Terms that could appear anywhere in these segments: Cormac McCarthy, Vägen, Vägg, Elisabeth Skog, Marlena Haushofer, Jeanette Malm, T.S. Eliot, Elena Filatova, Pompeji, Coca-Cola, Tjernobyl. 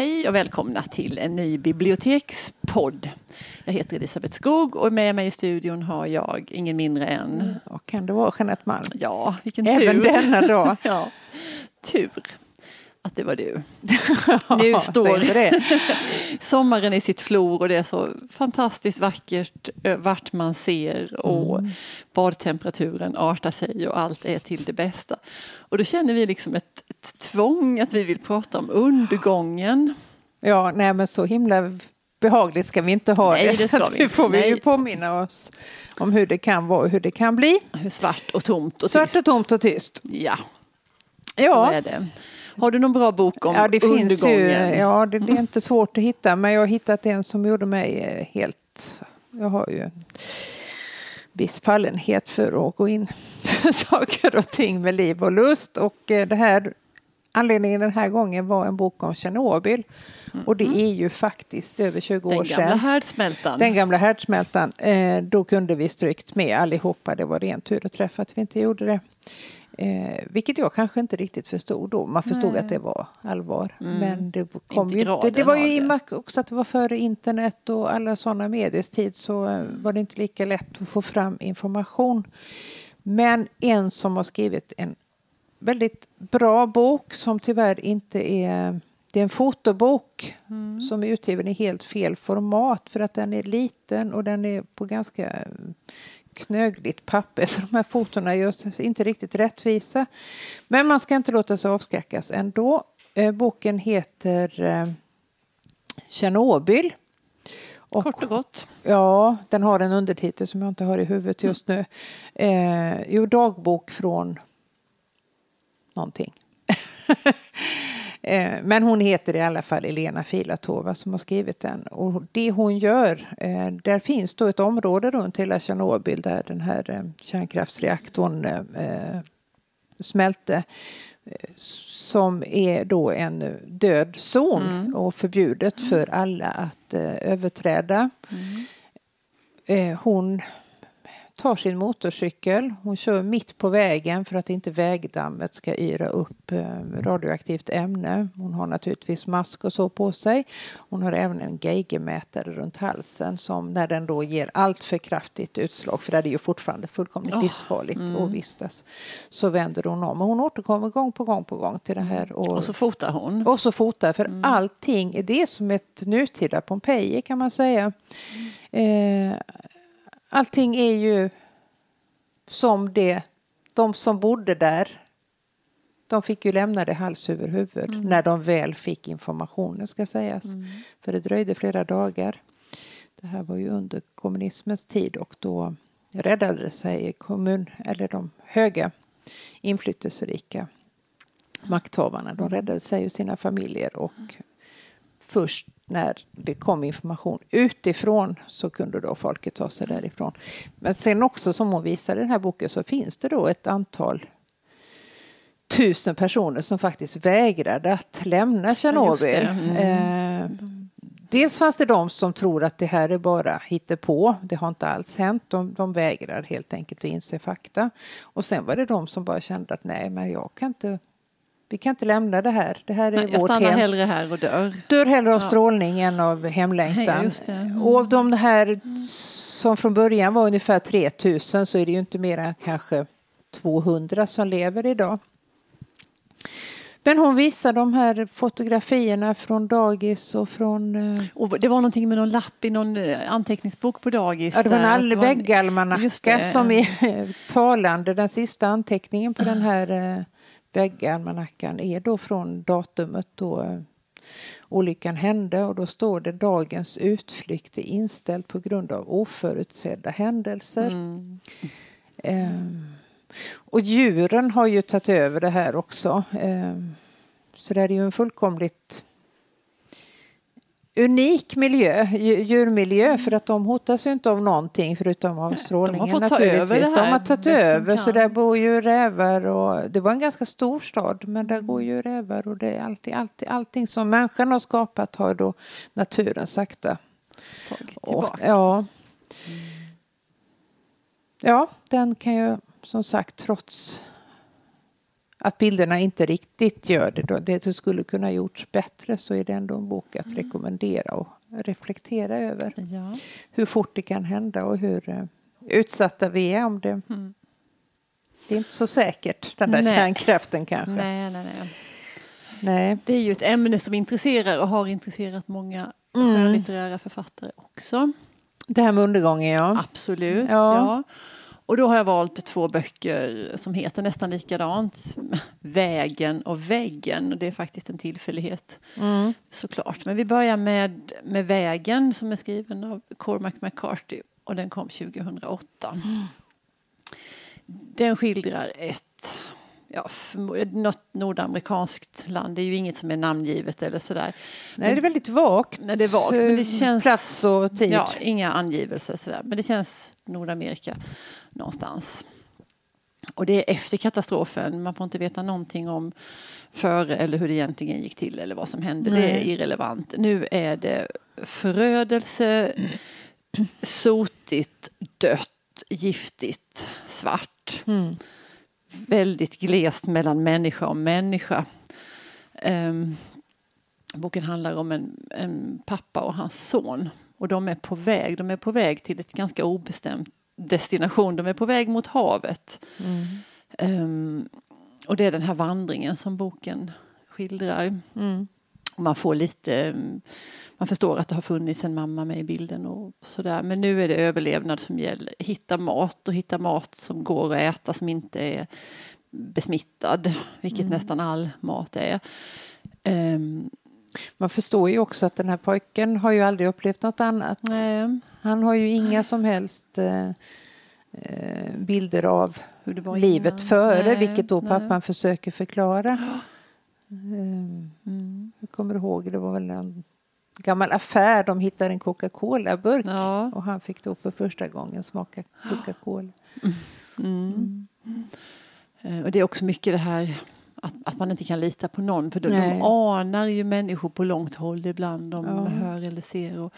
Hej och välkomna till en ny bibliotekspodd. Jag heter Elisabeth Skog och med mig i studion har jag ingen mindre än... Och kan det vara Jeanette Malm? Ja, vilken tur. Även denna dag. Ja, tur att det var du. Nu står det. Sommaren i sitt flor och det är så fantastiskt vackert vart man ser och badtemperaturen artar sig och allt är till det bästa. Och då känner vi liksom ett tvång att vi vill prata om undergången. Ja, nej men så himla behagligt ska vi inte ha. Nej, det ska vi. Nu får vi ju påminna oss om hur det kan vara och hur det kan bli. Hur svart och tomt och svart tyst. Svart och tomt och tyst. Ja, så är det. Har du någon bra bok om undergången? Finns ju, ja, det är inte svårt att hitta. Men jag har hittat en som gjorde mig helt... Jag har ju en viss fallenhet för att gå in för saker och ting med liv och lust. Och det här, anledningen den här gången var en bok om Tjernobyl. Och det är ju faktiskt över 20 år sedan. Den gamla härdsmältan. Då kunde vi strykt med allihopa. Det var rent tur att träffa att vi inte gjorde det. Vilket jag kanske inte riktigt förstod då. Man förstod att det var allvar. Men det kom ju inte. Det var ju i och också att det var före internet och alla sådana mediers tid, så var det inte lika lätt att få fram information. Men en som har skrivit en väldigt bra bok som tyvärr inte är... Det är en fotobok som är utgiven i helt fel format för att den är liten och den är på ganska... knögligt papper, så de här fotorna görs inte riktigt rättvisa. Men man ska inte låta sig avskräckas ändå. Boken heter Tjernobyl. Och, kort och gott. Ja, den har en undertitel som jag inte har i huvudet just nu. Dagbok från någonting. Men hon heter i alla fall Elena Filatova som har skrivit den. Och det hon gör, där finns då ett område runt hela Tjernobyl där den här kärnkraftsreaktorn smälte. Som är då en död zon och förbjudet för alla att överträda. Hon tar sin motorcykel. Hon kör mitt på vägen för att inte vägdammet ska yra upp radioaktivt ämne. Hon har naturligtvis mask och så på sig. Hon har även en geigermätare runt halsen som när den då ger allt för kraftigt utslag, för det är ju fortfarande fullkomligt livsfarligt att vistas, så vänder hon om. Och hon återkommer gång på gång till det här. Och så fotar hon. Och så fotar, för allting är det som ett nutida Pompeji kan man säga. Allting är ju som det, de som bodde där, de fick ju lämna det hals över huvud när de väl fick informationen ska sägas. För det dröjde flera dagar. Det här var ju under kommunismens tid och då räddade sig de höga inflytelserika makthavarna. De räddade sig och sina familjer och först när det kom information utifrån så kunde då folket ta sig därifrån. Men sen också som hon visar i den här boken så finns det då ett antal 1000 personer som faktiskt vägrade att lämna Tjernobyl. Dels fanns det de som tror att det här är bara hittepå. Det har inte alls hänt. De vägrar helt enkelt att inse fakta. Och sen var det de som bara kände att nej men jag kan inte... Vi kan inte lämna det här. Det här är vårt hem. Jag stannar hellre här och dör. Dör hellre av strålning än av hemlängtan. Och av de här som från början var ungefär 3000 så är det ju inte mer än kanske 200 som lever idag. Men hon visar de här fotografierna från dagis och från... Och det var någonting med någon lapp i någon anteckningsbok på dagis. Ja, det var en väggalmanacka som är talande. Den sista anteckningen på den här... Väggen är då från datumet då olyckan hände och då står det dagens utflykt är inställd på grund av oförutsedda händelser. Och djuren har ju tagit över det här också. Så det är ju en fullkomligt unik miljö, djurmiljö, för att de hotas ju inte av någonting förutom av strålningen naturligtvis. De har tagit över, så där bor ju rävar och det var en ganska stor stad men där går ju rävar och det är allting som människan har skapat har då naturen sakta tagit tillbaka. Den kan ju som sagt trots att bilderna inte riktigt gör det. Då. Det som skulle kunna gjorts bättre, så är det ändå en bok att rekommendera och reflektera över. Ja. Hur fort det kan hända och hur utsatta vi är om det. Mm. Det är inte så säkert, den där kärnkraften kanske. Nej. Det är ju ett ämne som intresserar och har intresserat många litterära författare också. Det här med undergången, ja. Absolut, ja. Och då har jag valt 2 böcker som heter nästan likadant. Vägen och Väggen. Och det är faktiskt en tillfällighet, såklart. Men vi börjar med Vägen, som är skriven av Cormac McCarthy. Och den kom 2008. Mm. Den skildrar något nordamerikanskt land. Det är ju inget som är namngivet eller sådär. Nej, det är väldigt vagt. Nej, det är vagt. Men det känns, plats och tid. Ja, inga angivelser sådär. Men det känns Nordamerika någonstans. Och det är efter katastrofen. Man får inte veta någonting om före eller hur det egentligen gick till eller vad som hände. Nej. Det är irrelevant. Nu är det förödelse, sotigt, dött, giftigt, svart. Mm. Väldigt glest mellan människa och människa. Boken handlar om en pappa och hans son. Och de är på väg till ett ganska obestämt destination. De är på väg mot havet. Och det är den här vandringen som boken skildrar. Och man får lite... Man förstår att det har funnits en mamma med i bilden och sådär. Men nu är det överlevnad som gäller. Hitta mat som går att äta, som inte är besmittad. Vilket nästan all mat är. Man förstår ju också att den här pojken har ju aldrig upplevt något annat. Nej. Han har ju inga som helst bilder av hur det var livet innan. Vilket då pappan försöker förklara. Jag kommer ihåg, det var väl en gammal affär, de hittade en Coca-Cola-burk och han fick då för första gången smaka Coca-Cola. Och det är också mycket det här att man inte kan lita på någon, för de anar ju människor på långt håll ibland, de hör eller ser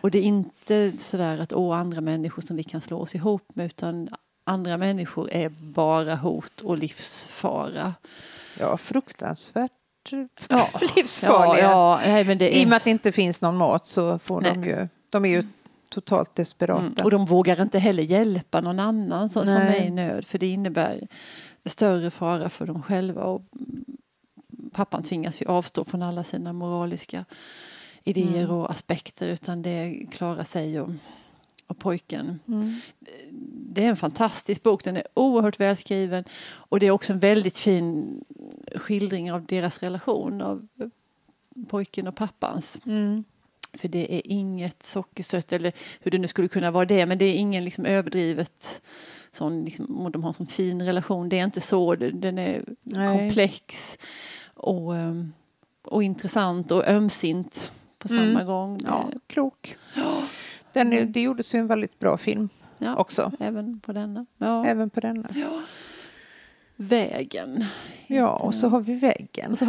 och det är inte sådär att andra människor som vi kan slå oss ihop med, utan andra människor är bara hot och livsfara. Ja, fruktansvärt. Ja, livsfarliga. I och med att det inte finns någon mat så får de är ju totalt desperata. Och de vågar inte heller hjälpa någon annan som är i nöd, för det innebär större fara för dem själva, och pappan tvingas ju avstå från alla sina moraliska idéer och aspekter, utan det klarar sig och pojken. Det är en fantastisk bok. Den är oerhört välskriven. Och det är också en väldigt fin skildring av deras relation. Av pojken och pappans. För det är inget sockersött. Eller hur det nu skulle kunna vara det. Men det är ingen liksom överdrivet. Sån, liksom, och de har en sån fin relation. Det är inte så. Den är komplex. Och intressant. Och ömsint på samma gång. Ja, klok. Ja. Det gjordes ju en väldigt bra film också. Även på denna. Ja. Vägen. Ja, och så har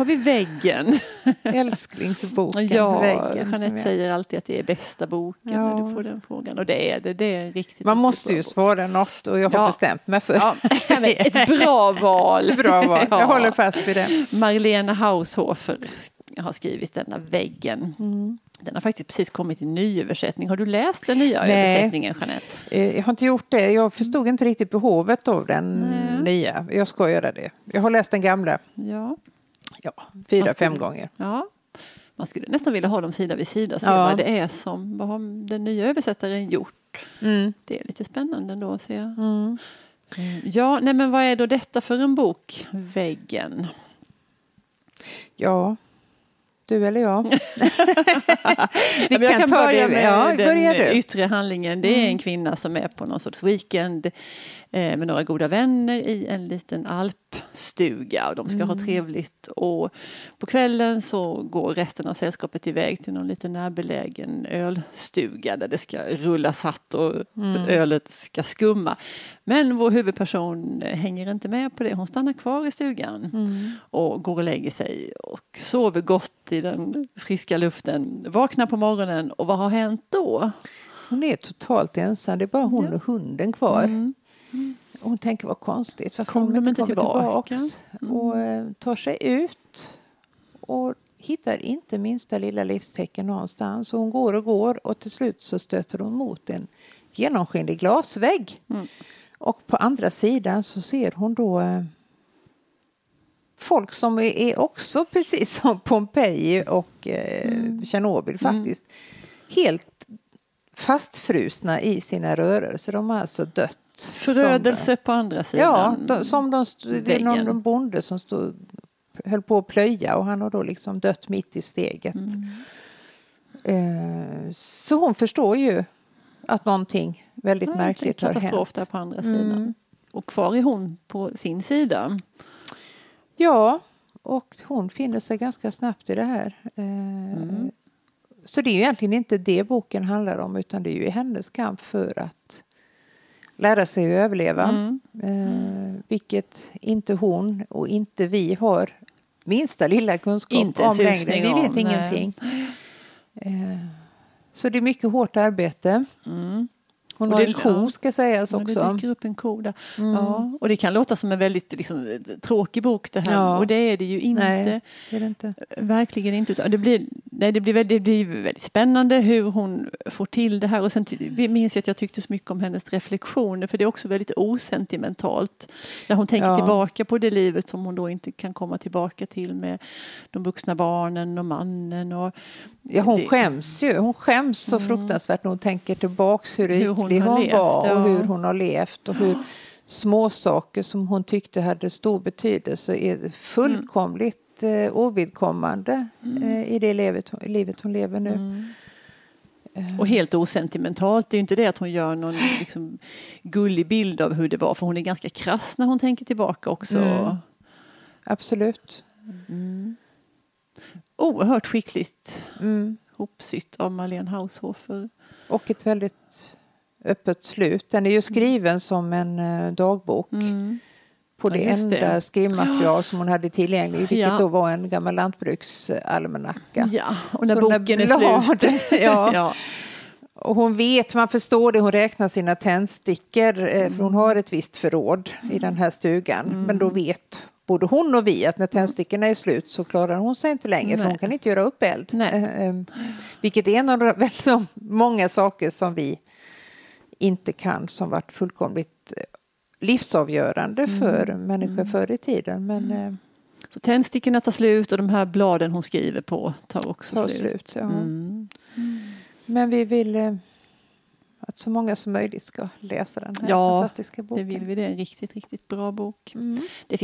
vi Väggen. Älsklingsboken Väggen. Jeanette säger alltid att det är bästa boken när du får den frågan. Och det är det. Det är riktigt. Man måste ju svara något, och jag har bestämt mig för. Ja. Ett bra val. Jag håller fast vid det. Marlena Haushofer har skrivit denna Väggen. Den har faktiskt precis kommit i ny översättning. Har du läst den nya översättningen, Jeanette? Jag har inte gjort det. Jag förstod inte riktigt behovet av den nya. Jag ska göra det. Jag har läst den gamla. Ja, 4-5 gånger. Ja. Man skulle nästan vilja ha dem sida vid sida och se vad det är som den nya översättaren gjort. Det är lite spännande då att se. Ja, nej, men vad är då detta för en bok? Väggen. Ja. Du eller jag? Jag kan börja med den yttre handlingen. Det är en kvinna som är på någon sorts weekend med några goda vänner i en liten alpstuga. Och de ska ha trevligt. Och på kvällen så går resten av sällskapet iväg till någon lite närbelägen ölstuga. Där det ska rullas hatt och ölet ska skumma. Men vår huvudperson hänger inte med på det. Hon stannar kvar i stugan och går och lägger sig. Och sover gott i den friska luften. Vaknar på morgonen, och vad har hänt då? Hon är totalt ensam. Det är bara hon och hunden kvar. Hon tänker vad konstigt. Varför kommer de inte tillbaka? Och tar sig ut och hittar inte minsta lilla livstecken någonstans. Och hon går och går och till slut så stöter hon mot en genomskinlig glasvägg. Mm. Och på andra sidan så ser hon då folk som är också precis som Pompeji och Tjernobyl faktiskt. Mm. Helt fastfrusna i sina rörelser. De har alltså dött. Förödelse på andra sidan. Ja, det är någon bonde som höll på att plöja och han har då liksom dött mitt i steget. Mm. Så hon förstår ju att någonting väldigt märkligt har hänt. Katastrof där på andra sidan. Mm. Och kvar är hon på sin sida. Ja, och hon finner sig ganska snabbt i det här. Mm. Så det är ju egentligen inte det boken handlar om, utan det är ju hennes kamp för att lära sig att överleva. Mm. Vilket inte hon och inte vi har minsta lilla kunskap om längre. Vi vet ingenting. Så det är mycket hårt arbete. Mm. Hon har en ko ska sägas också. Det dyker upp en ko där. Mm. Ja, och det kan låta som en väldigt liksom, tråkig bok det här. Ja. Och det är det ju inte. Nej, det är det inte. Verkligen inte. Det blir väldigt spännande hur hon får till det här. Och sen minns jag att jag tyckte så mycket om hennes reflektioner. För det är också väldigt osentimentalt. När hon tänker tillbaka på det livet som hon då inte kan komma tillbaka till. Med de vuxna barnen och mannen. Och hon skäms ju. Hon skäms så fruktansvärt när hon tänker tillbaka hur hon var och hur hon har levt och hur små saker som hon tyckte hade stor betydelse är fullkomligt ovidkommande i det livet hon lever nu. Mm. Och helt osentimentalt. Det är ju inte det att hon gör någon liksom, gullig bild av hur det var, för hon är ganska krass när hon tänker tillbaka också. Mm. Absolut. Mm. Oerhört skickligt hopsytt av Marlena Haushofer. Och ett väldigt öppet slut. Den är ju skriven som en dagbok på det enda skrivmaterial som hon hade tillgänglig, vilket då var en gammal lantbruksalmanacka. Ja, och när boken är slut. Och hon vet, man förstår det, hon räknar sina tändstickor för hon har ett visst förråd i den här stugan. Mm. Men då vet både hon och vi att när tändstickorna är slut så klarar hon sig inte längre. Nej. För hon kan inte göra upp eld. Vilket är en av de många saker som vi inte kan, som varit fullkomligt livsavgörande för människor förr i tiden. Men, så tändstickorna tar slut och de här bladen hon skriver på tar också slut. Ja. Mm. Mm. Men vi vill att så många som möjligt ska läsa den här fantastiska boken. Ja, det vill vi. Det är en riktigt, riktigt bra bok. Mm. Det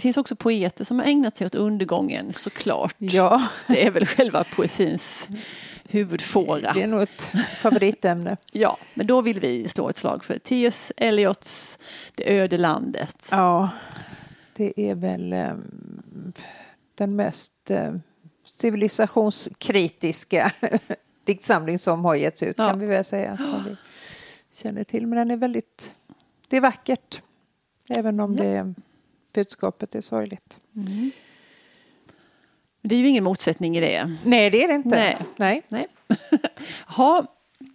finns också poeter som har ägnat sig åt undergången, såklart. Ja. Det är väl själva poesins huvudfåra. Det är nog ett favoritämne. Ja, men då vill vi slå ett slag för T.S. Eliots Det öde landet. Ja, det är väl den mest civilisationskritiska diktsamling som har getts ut, kan vi väl säga, som vi känner till. Men den är väldigt, det är vackert, även om budskapet är sorgligt. Mm. Det är ju ingen motsättning i det. Nej, det är det inte. Nej. Ja,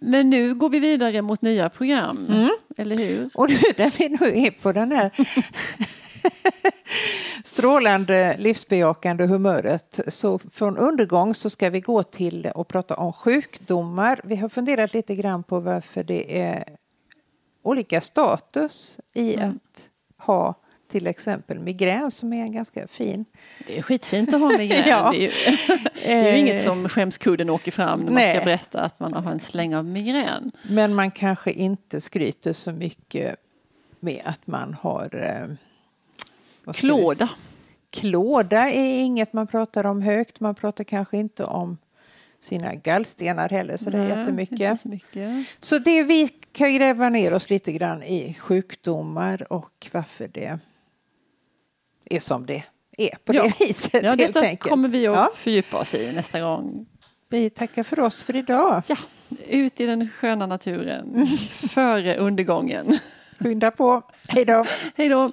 men nu går vi vidare mot nya program. Mm. Eller hur? Och nu där vi nu är på den här strålande, livsbejakande humöret. Så från undergång så ska vi gå till och prata om sjukdomar. Vi har funderat lite grann på varför det är olika status i att ha till exempel migrän, som är en ganska fin. Det är skitfint att ha migrän. Det är ju inget som skämskudden åker fram när man ska berätta att man har en släng av migrän. Men man kanske inte skryter så mycket med att man har klåda. Klåda är inget man pratar om högt. Man pratar kanske inte om sina gallstenar heller. Så det är jättemycket. Inte så mycket. Så det vi kan gräva ner oss lite grann i sjukdomar och varför det är som det är på det viset. Ja, det kommer vi att fördjupa oss i nästa gång. Vi tackar för oss för idag. Ja, ut i den sköna naturen. Före undergången. Skynda på. Hej då. Hej då.